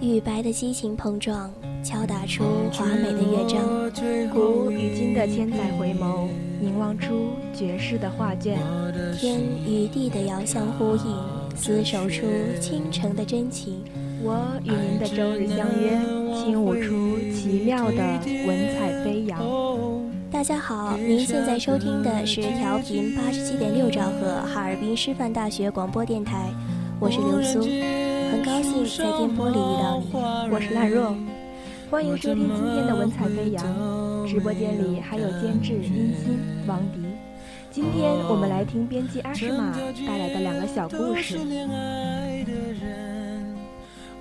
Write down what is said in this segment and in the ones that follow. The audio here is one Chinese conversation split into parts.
与白的激情碰撞，敲打出华美的乐章。古与今的千载回眸，凝望出绝世的画卷。天与地的遥相呼应，厮守出倾城的真情。我与您的周日相约，轻舞出奇妙的文采飞扬。大家好，您现在收听的是调频87.6兆赫哈尔滨师范大学广播电台，我是刘苏。很高兴在电波里遇到你，我是烂若，欢迎收听今天的文采飞扬。直播间里还有监制殷鑫、王迪。今天我们来听编辑阿什玛带来的两个小故事。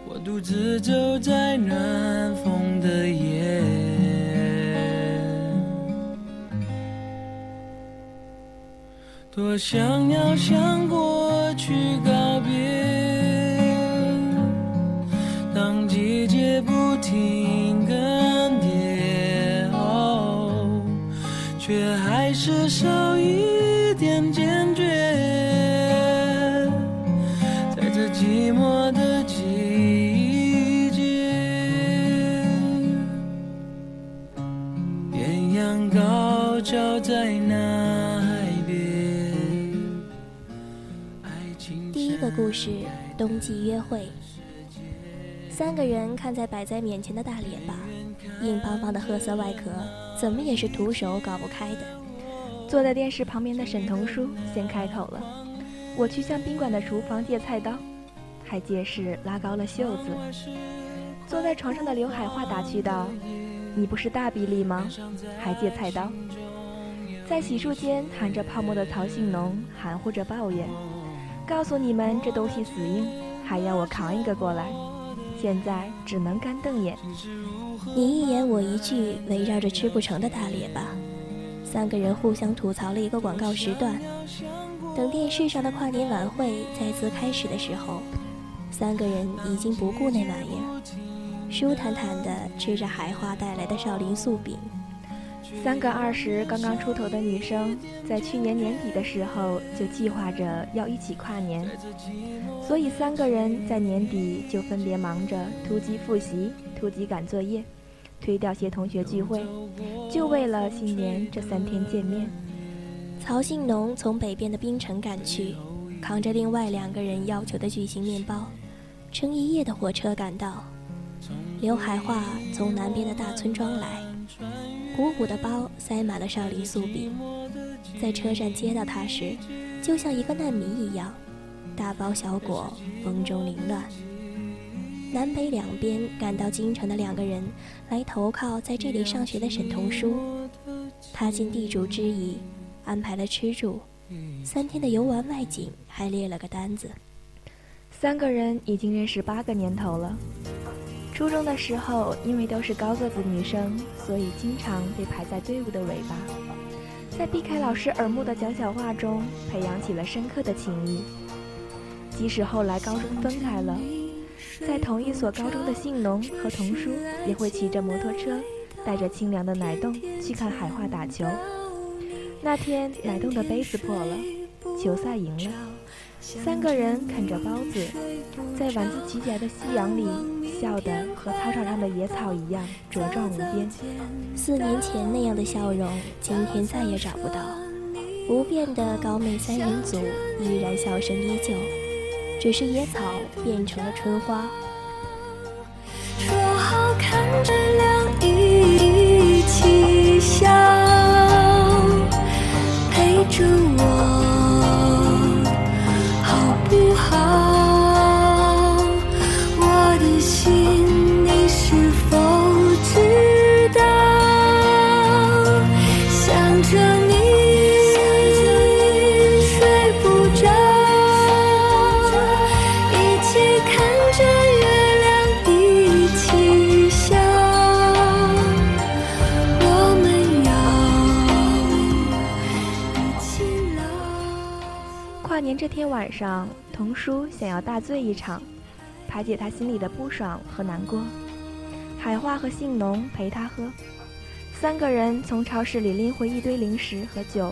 我独自走在暖风的夜，多想要向过去告别，当季节不停更迭，哦，却还是少一点坚决，在这寂寞的季节，艳阳高照在那海边。第一个故事，冬季约会。三个人看在摆在面前的大脸吧，硬邦邦的褐色外壳怎么也是徒手搞不开的。坐在电视旁边的沈童书先开口了，我去向宾馆的厨房借菜刀，还借势拉高了袖子。坐在床上的刘海化打趣道，你不是大臂力吗？还借菜刀。在洗漱间含着泡沫的曹信农含糊着抱怨，告诉你们这东西死硬，还要我扛一个过来，现在只能干瞪眼。你一言我一句，围绕着吃不成的大列巴。三个人互相吐槽了一个广告时段。等电视上的跨年晚会再次开始的时候，三个人已经不顾那玩意儿，舒坦坦地吃着海花带来的少林素饼。三个20刚刚出头的女生，在去年年底的时候就计划着要一起跨年，所以三个人在年底就分别忙着突击复习、突击赶作业、推掉些同学聚会，就为了新年这3天见面。曹信农从北边的冰城赶去，扛着另外2个人要求的巨型面包，乘1夜的火车赶到。刘海化从南边的大村庄来，鼓鼓的包塞满了少林素饼，在车站接到他时，就像一个难民一样，大包小裹，风中凌乱。南北两边赶到京城的2个人来投靠在这里上学的沈童书，他尽地主之谊，安排了吃住，3天的游玩外景，还列了个单子。3个人已经认识8个年头了。初中的时候，因为都是高个子女生，所以经常被排在队伍的尾巴，在避开老师耳目的讲小话中，培养起了深刻的情谊。即使后来高中分开了，在同一所高中的信农和童书也会骑着摩托车，带着清凉的奶冻去看海化打球。那天奶冻的杯子破了，球赛赢了。3个人啃着包子，在晚自习前的夕阳里笑得和操场上的野草一样茁壮无边。4年前那样的笑容，今天再也找不到。不变的高美3人组依然笑声依旧，只是野草变成了春花。说好看着凉一起笑，陪着我。这天晚上，童书想要大醉一场，排解他心里的不爽和难过。海化和信农陪他喝，3个人从超市里拎回一堆零食和酒。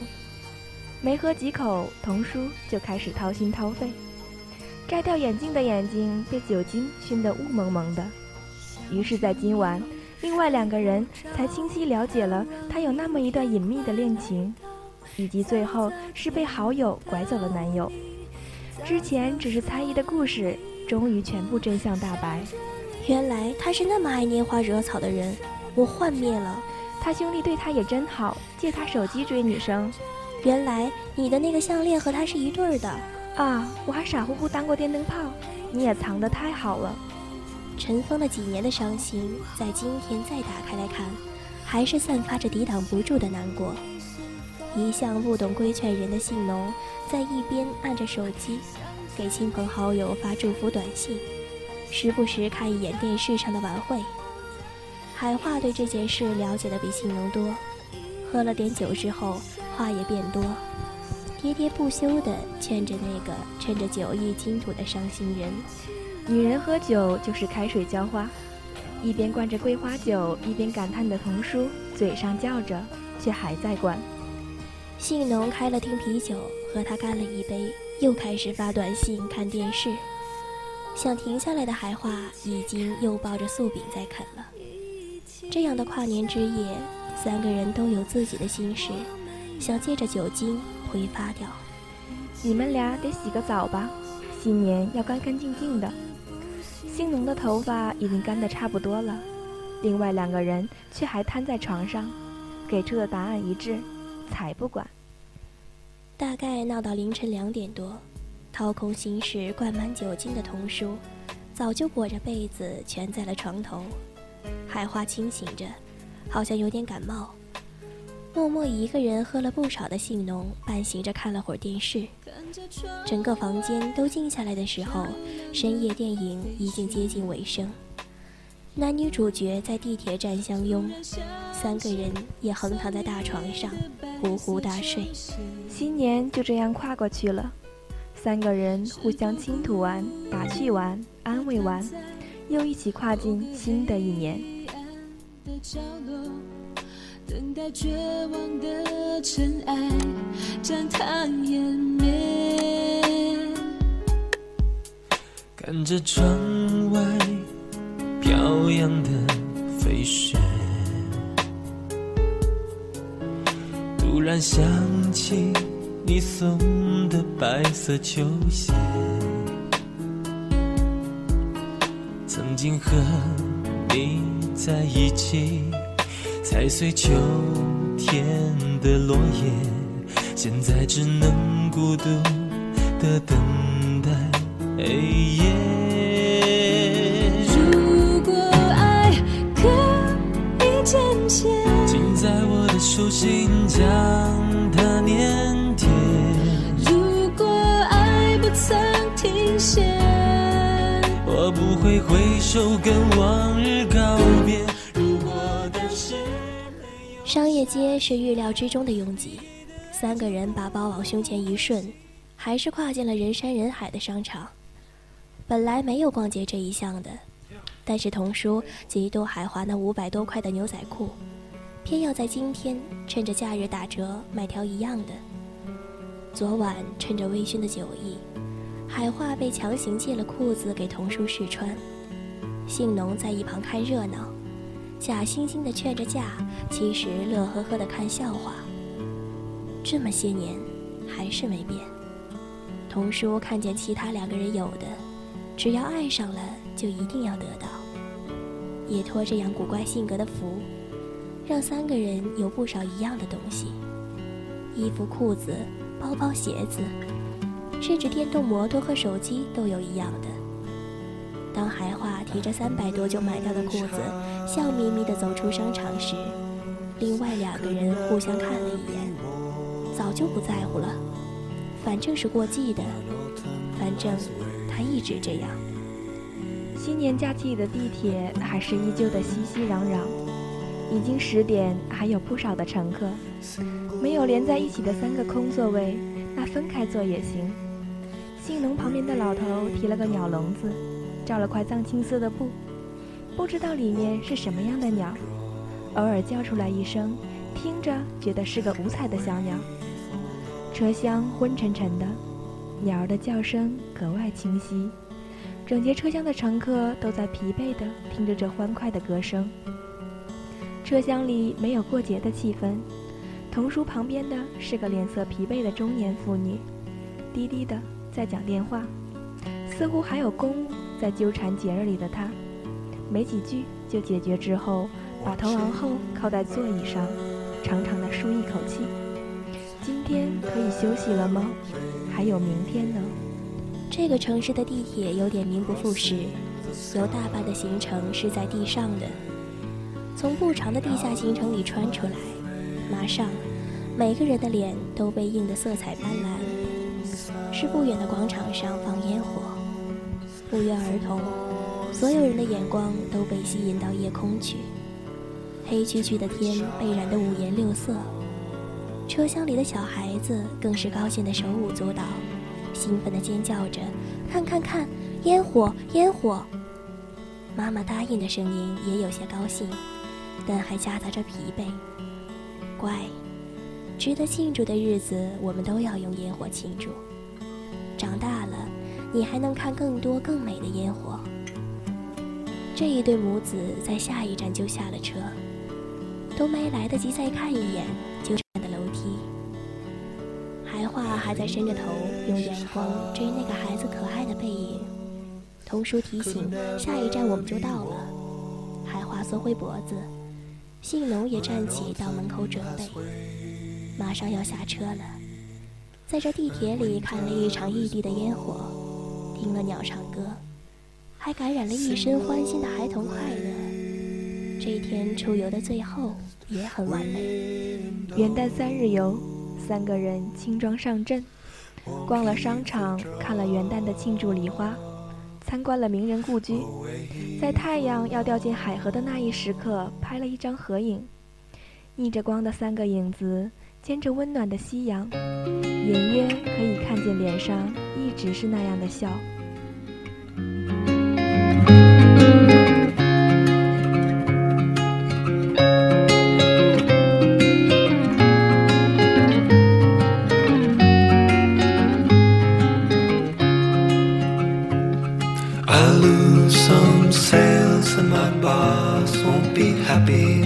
没喝几口，童书就开始掏心掏肺。摘掉眼镜的眼睛被酒精熏得雾蒙蒙的，于是在今晚，另外两个人才清晰了解了他有那么一段隐秘的恋情，以及最后是被好友拐走了男友。之前只是猜疑的故事，终于全部真相大白。原来他是那么爱拈花惹草的人，我幻灭了。他兄弟对他也真好，借他手机追女生。原来你的那个项链和他是一对的啊！我还傻乎乎当过电灯泡，你也藏得太好了。尘封了几年的伤心，在今天再打开来看，还是散发着抵挡不住的难过。一向不懂规劝人的信农，在一边按着手机，给亲朋好友发祝福短信，时不时看一眼电视上的晚会。海话对这件事了解的比信农多，喝了点酒之后，话也变多，喋喋不休地劝着那个趁着酒意倾吐的伤心人。女人喝酒就是开水浇花，一边灌着桂花酒，一边感叹的童叔嘴上叫着，却还在灌。信农开了听啤酒，和他干了一杯，又开始发短信看电视。想停下来的海话已经又抱着素饼在啃了。这样的跨年之夜，三个人都有自己的心事，想借着酒精挥发掉。你们俩得洗个澡吧，新年要干干净净的。兴农的头发已经干得差不多了，另外两个人却还瘫在床上，给出的答案一致，才不管。大概闹到凌晨2点多，掏空心事灌满酒精的童叔早就裹着被子蜷在了床头。海花清醒着，好像有点感冒，默默一个人喝了不少的信浓伴行着看了会儿电视。整个房间都静下来的时候，深夜电影已经接近尾声，男女主角在地铁站相拥，三个人也横躺在大床上呼呼大睡。新年就这样跨过去了，三个人互相倾吐完，打趣完，安慰完，又一起跨进新的一年。等待绝望的尘埃将它掩灭，看着窗外飘扬的飞雪，突然想起你送的白色球鞋，曾经和你在一起，踩碎秋天的落叶，现在只能孤独地等待夜。如果爱可以坚强，请在我的手心将它粘贴。如果爱不曾停歇，我不会挥手跟往日告别。商业街是预料之中的拥挤，三个人把包往胸前一顺，还是跨进了人山人海的商场。本来没有逛街这一项的，但是童叔极度还花那500多块的牛仔裤，偏要在今天趁着假日打折买条一样的。昨晚趁着微醺的酒意，海话被强行借了裤子给童叔试穿，信农在一旁看热闹，假惺惺地劝着架，其实乐呵呵地看笑话。这么些年还是没变。童叔看见其他两个人有的，只要爱上了就一定要得到，也托这样古怪性格的福，让三个人有不少一样的东西，衣服、裤子、包包、鞋子，甚至电动摩托和手机都有一样的。当海话提着300多就买掉的裤子笑眯眯地走出商场时，另外两个人互相看了一眼，早就不在乎了，反正是过季的，反正他一直这样。新年假期的地铁还是依旧的熙熙攘攘，已经10点，还有不少的乘客。没有连在一起的3个空座位，那分开坐也行。信农旁边的老头提了个鸟笼子，罩了块藏青色的布，不知道里面是什么样的鸟，偶尔叫出来一声，听着觉得是个五彩的小鸟。车厢昏沉沉的，鸟儿的叫声格外清晰，整节车厢的乘客都在疲惫地听着这欢快的歌声。车厢里没有过节的气氛，童叔旁边的是个脸色疲惫的中年妇女，低低的在讲电话，似乎还有公务在纠缠节日里的她，没几句就解决之后，把头往后靠在座椅上，长长的舒一口气。今天可以休息了吗？还有明天呢？这个城市的地铁有点名不副实，有大半的行程是在地上的，从不长的地下行程里穿出来，马上每个人的脸都被映得色彩斑斓。是不远的广场上放烟火，不约而同，所有人的眼光都被吸引到夜空去。黑黢黢的天被染得五颜六色，车厢里的小孩子更是高兴的手舞足蹈，兴奋的尖叫着，看看看，烟火烟火。妈妈答应的声音也有些高兴，但还夹杂着疲惫。乖，值得庆祝的日子我们都要用烟火庆祝，长大了你还能看更多更美的烟火。这一对母子在下一站就下了车，都没来得及再看一眼就站的楼梯。海桦还在伸着头用眼光追那个孩子可爱的背影。童叔提醒，下一站我们就到了。海桦缩回脖子，信浓也站起到门口准备，马上要下车了。在这地铁里看了一场异地的烟火，听了鸟唱歌，还感染了一身欢欣的孩童快乐。这一天出游的最后也很完美。元旦3日游，3个人轻装上阵，逛了商场，看了元旦的庆祝礼花，参观了名人故居，在太阳要掉进海河的那一时刻拍了一张合影。逆着光的3个影子牵着温暖的夕阳，隐约可以看见脸上一直是那样的笑。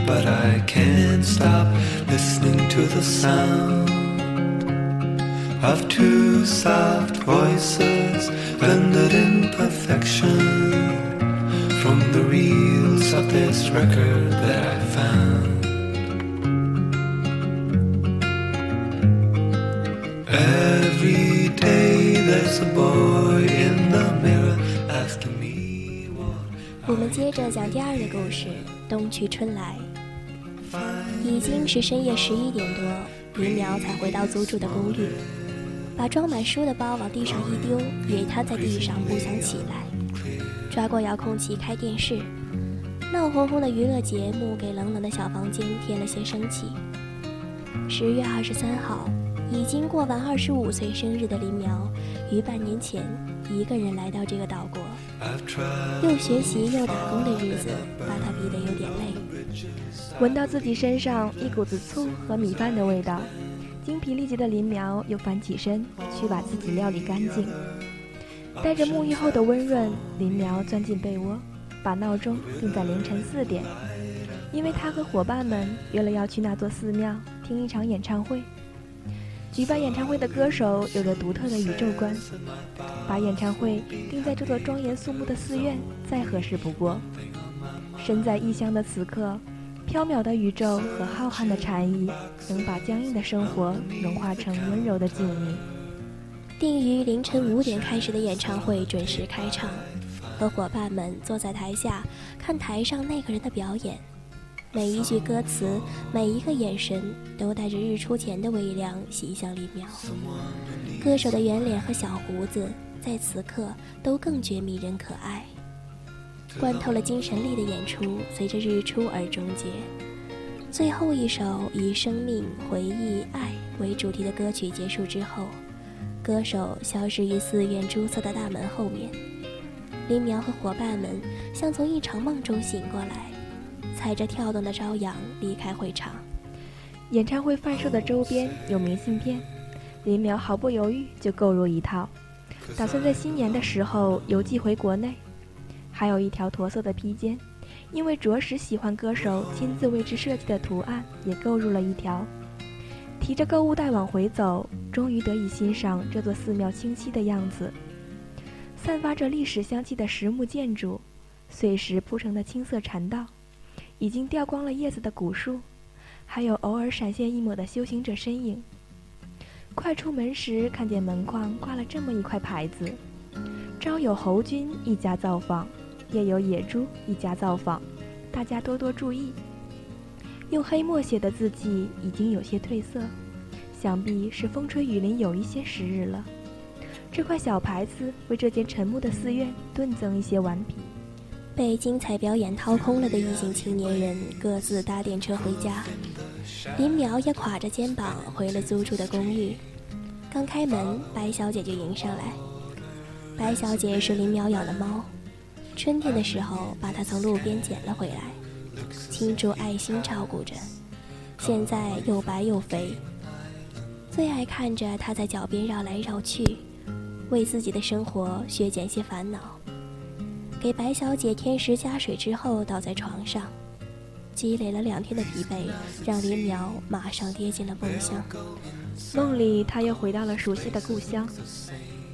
But I can't stop listening to the sound of two soft voices blended in perfection from the reels of this record that I found. Every day there's a boy in the mirror asking me what. 我们接着讲第二个故事，冬去春来。已经是深夜11点多，云苗才回到租住的公寓，把装满书的包往地上一丢，也瘫在地上不想起来。抓过遥控器开电视，闹哄哄的娱乐节目给冷冷的小房间添了些生气。10月23号，已经过完25岁生日的林苗，于半年前一个人来到这个岛国。又学习又打工的日子把他逼得有点累，闻到自己身上一股子醋和米饭的味道，精疲力竭的林苗又翻起身去把自己料理干净。带着沐浴后的温润，林苗钻进被窝，把闹钟定在凌晨4点，因为他和伙伴们约了要去那座寺庙听一场演唱会。举办演唱会的歌手有着独特的宇宙观，把演唱会定在这座庄严肃穆的寺院再合适不过。身在异乡的此刻，缥缈的宇宙和浩瀚的禅意能把僵硬的生活融化成温柔的静谧。定于凌晨5点开始的演唱会准时开唱，和伙伴们坐在台下看台上那个人的表演。每一句歌词，每一个眼神，都带着日出前的微凉袭向林苗。歌手的圆脸和小胡子在此刻都更觉迷人可爱。灌透了精神力的演出随着日出而终结。最后一首以生命、回忆、爱为主题的歌曲结束之后，歌手消失于寺院朱色的大门后面。林苗和伙伴们像从一场梦中醒过来，踩着跳动的朝阳离开会场。演唱会贩售的周边有明信片，林苗毫不犹豫就购入一套，打算在新年的时候邮寄回国内。还有一条驼色的披肩，因为着实喜欢歌手亲自为之设计的图案，也购入了一条。提着购物袋往回走，终于得以欣赏这座寺庙清晰的样子。散发着历史香气的石木建筑，碎石铺成的青色禅道，已经掉光了叶子的古树，还有偶尔闪现一抹的修行者身影。快出门时，看见门框挂了这么一块牌子：朝有侯君一家造访，夜有野猪一家造访，大家多多注意。用黑墨写的字迹已经有些褪色，想必是风吹雨淋有一些时日了。这块小牌子为这间沉默的寺院顿增一些顽皮。被精彩表演掏空了的异性青年人各自搭电车回家，林苗也垮着肩膀回了租住的公寓。刚开门，白小姐就迎上来。白小姐是林苗养的猫，春天的时候把它从路边捡了回来，倾注爱心照顾着，现在又白又肥。最爱看着它在脚边绕来绕去，为自己的生活削减些烦恼。给白小姐添食加水之后，倒在床上，积累了2天的疲惫让林苗马上跌进了梦乡。梦里她又回到了熟悉的故乡，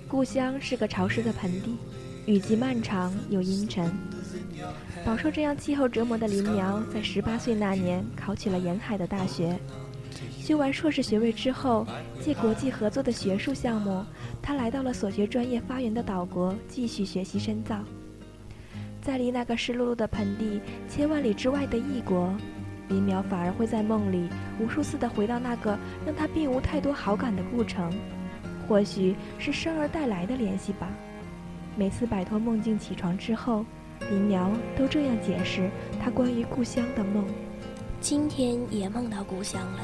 故乡是个潮湿的盆地，雨季漫长又阴沉。饱受这样气候折磨的林苗，在18岁那年考取了沿海的大学。修完硕士学位之后，借国际合作的学术项目，他来到了所学专业发源的岛国继续学习深造。在离那个湿漉漉的盆地1000万里之外的异国，林苗反而会在梦里无数次地回到那个让他并无太多好感的故城，或许是生而带来的联系吧。每次摆脱梦境起床之后，林苗都这样解释他关于故乡的梦。今天也梦到故乡了。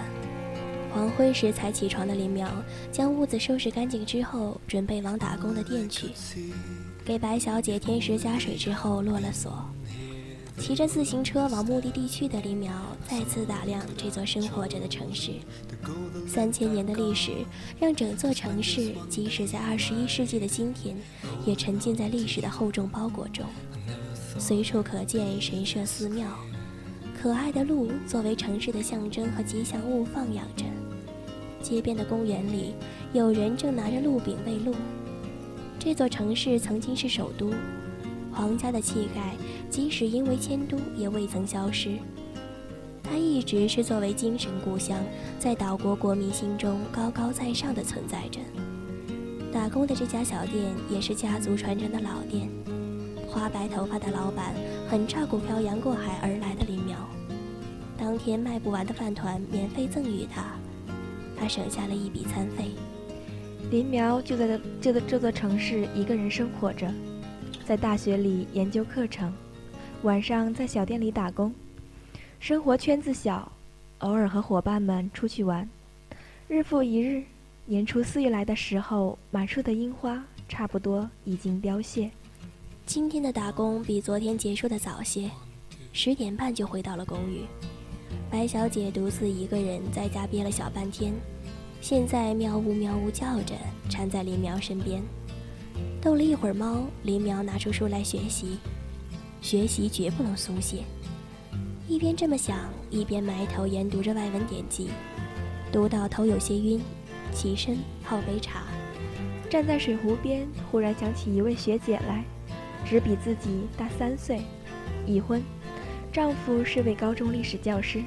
黄昏时才起床的林苗将屋子收拾干净之后，准备往打工的店去。给白小姐添食加水之后落了锁，骑着自行车往目的地去的林苗再次打量这座生活着的城市。3000年的历史让整座城市即使在21世纪的今天也沉浸在历史的厚重包裹中。随处可见神社寺庙，可爱的鹿作为城市的象征和吉祥物放养着。街边的公园里，有人正拿着鹿饼喂鹿。这座城市曾经是首都，皇家的气概即使因为迁都也未曾消失。它一直是作为精神故乡，在岛国国民心中高高在上的存在着。打工的这家小店也是家族传承的老店，花白头发的老板很照顾漂洋过海而来的林苗。当天卖不完的饭团免费赠予他，他省下了一笔餐费。林苗就在这座城市一个人生活着，在大学里研究课程，晚上在小店里打工。生活圈子小，偶尔和伙伴们出去玩。日复一日，年初4月来的时候，满树的樱花差不多已经凋谢。今天的打工比昨天结束的早些，10点半就回到了公寓。白小姐独自一个人在家憋了小半天，现在喵呜喵呜叫着缠在林苗身边。逗了一会儿猫，林苗拿出书来学习，学习绝不能松懈。一边这么想，一边埋头研读着外文典籍，读到头有些晕，起身泡杯茶。站在水湖边，忽然想起一位学姐来，只比自己大3岁，已婚，丈夫是位高中历史教师。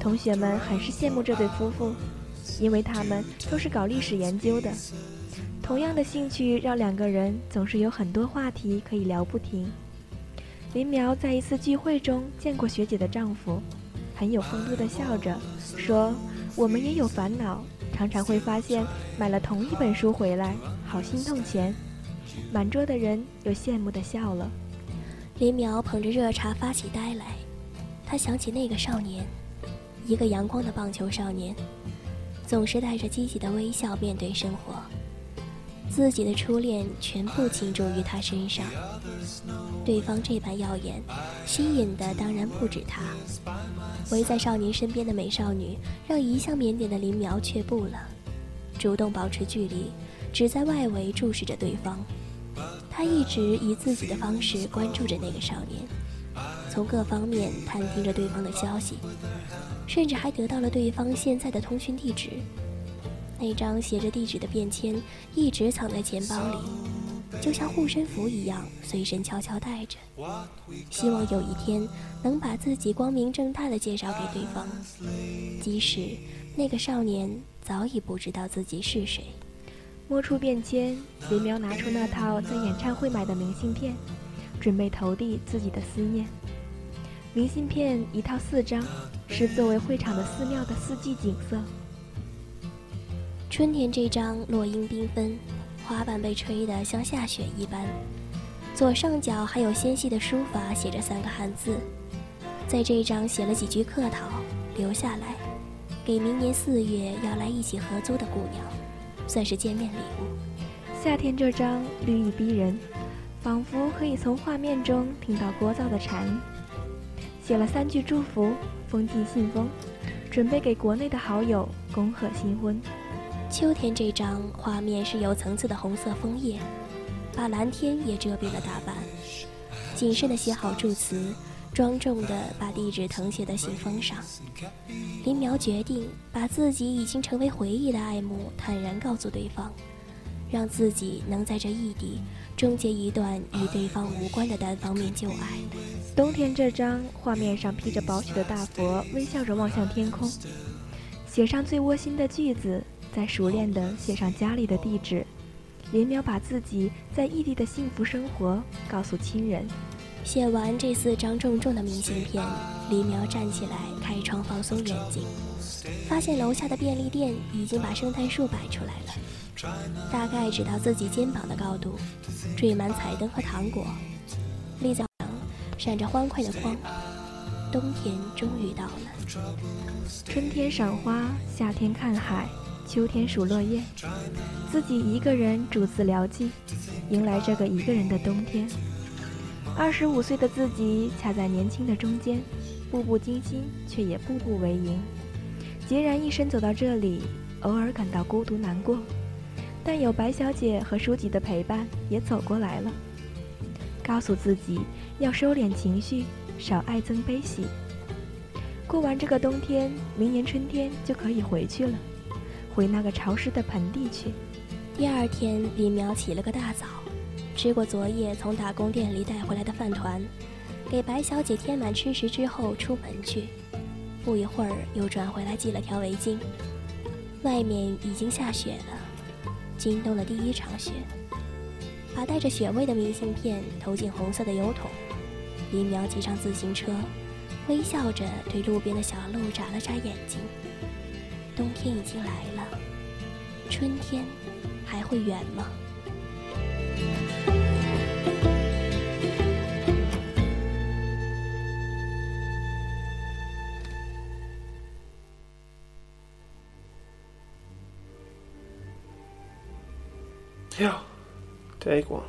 同学们很是羡慕这对夫妇，因为他们都是搞历史研究的。同样的兴趣让2个人总是有很多话题可以聊不停。林苗在一次聚会中见过学姐的丈夫，很有风度地笑着说：“我们也有烦恼，常常会发现买了同一本书回来，好心痛钱。”满桌的人又羡慕地笑了。林苗捧着热茶发起呆来，他想起那个少年，一个阳光的棒球少年，总是带着积极的微笑面对生活。自己的初恋全部倾注于他身上，对方这般耀眼，吸引的当然不止他。围在少年身边的美少女让一向腼腆的林苗却步了，主动保持距离，只在外围注视着对方。他一直以自己的方式关注着那个少年，从各方面探听着对方的消息，甚至还得到了对方现在的通讯地址。那张写着地址的便签一直藏在钱包里，就像护身符一样随身悄悄带着，希望有一天能把自己光明正大的介绍给对方，即使那个少年早已不知道自己是谁。摸出便签，林苗拿出那套在演唱会买的明信片，准备投递自己的思念。明信片一套4张，是作为会场的寺庙的四季景色。春天这张落英缤纷，花瓣被吹得像下雪一般，左上角还有纤细的书法写着3个汉字，在这张写了几句客套，留下来给明年4月要来一起合租的姑娘，算是见面礼物。夏天这张绿意逼人，仿佛可以从画面中听到聒噪的蝉语。写了3句祝福，封进信封，准备给国内的好友恭贺新婚。秋天这张画面是有层次的红色枫叶，把蓝天也遮蔽了大半。谨慎地写好祝词，庄重地把地址誊写在信封上。林苗决定把自己已经成为回忆的爱慕坦然告诉对方，让自己能在这异地终结一段与对方无关的单方面旧爱。冬天这张画面上披着薄雪的大佛微笑着望向天空，写上最窝心的句子，再熟练地写上家里的地址。林苗把自己在异地的幸福生活告诉亲人。写完这4张重重的明信片，林苗站起来开窗放松眼睛，发现楼下的便利店已经把圣诞树摆出来了，大概只到自己肩膀的高度，缀满彩灯和糖果，立在墙闪着欢快的光。冬天终于到了，春天赏花，夏天看海，秋天数落叶，自己一个人主自疗记，迎来这个一个人的冬天。25岁的自己卡在年轻的中间，步步惊心却也步步为营，孑然一身走到这里，偶尔感到孤独难过，但有白小姐和书籍的陪伴也走过来了。告诉自己要收敛情绪，少爱憎悲喜，过完这个冬天，明年春天就可以回去了，回那个潮湿的盆地去。第二天林苗起了个大早，吃过昨夜从打工店里带回来的饭团，给白小姐添满吃食之后出门去。不一会儿又转回来系了条围巾。外面已经下雪了，今冬的第1场雪。把带着雪味的明信片投进红色的油桶，林苗骑上自行车，微笑着对路边的小路眨了眨眼睛。冬天已经来了，春天还会远吗？Yeah, take one.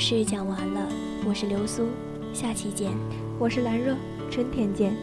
事讲完了，我是流苏，下期见。我是兰若，春天见。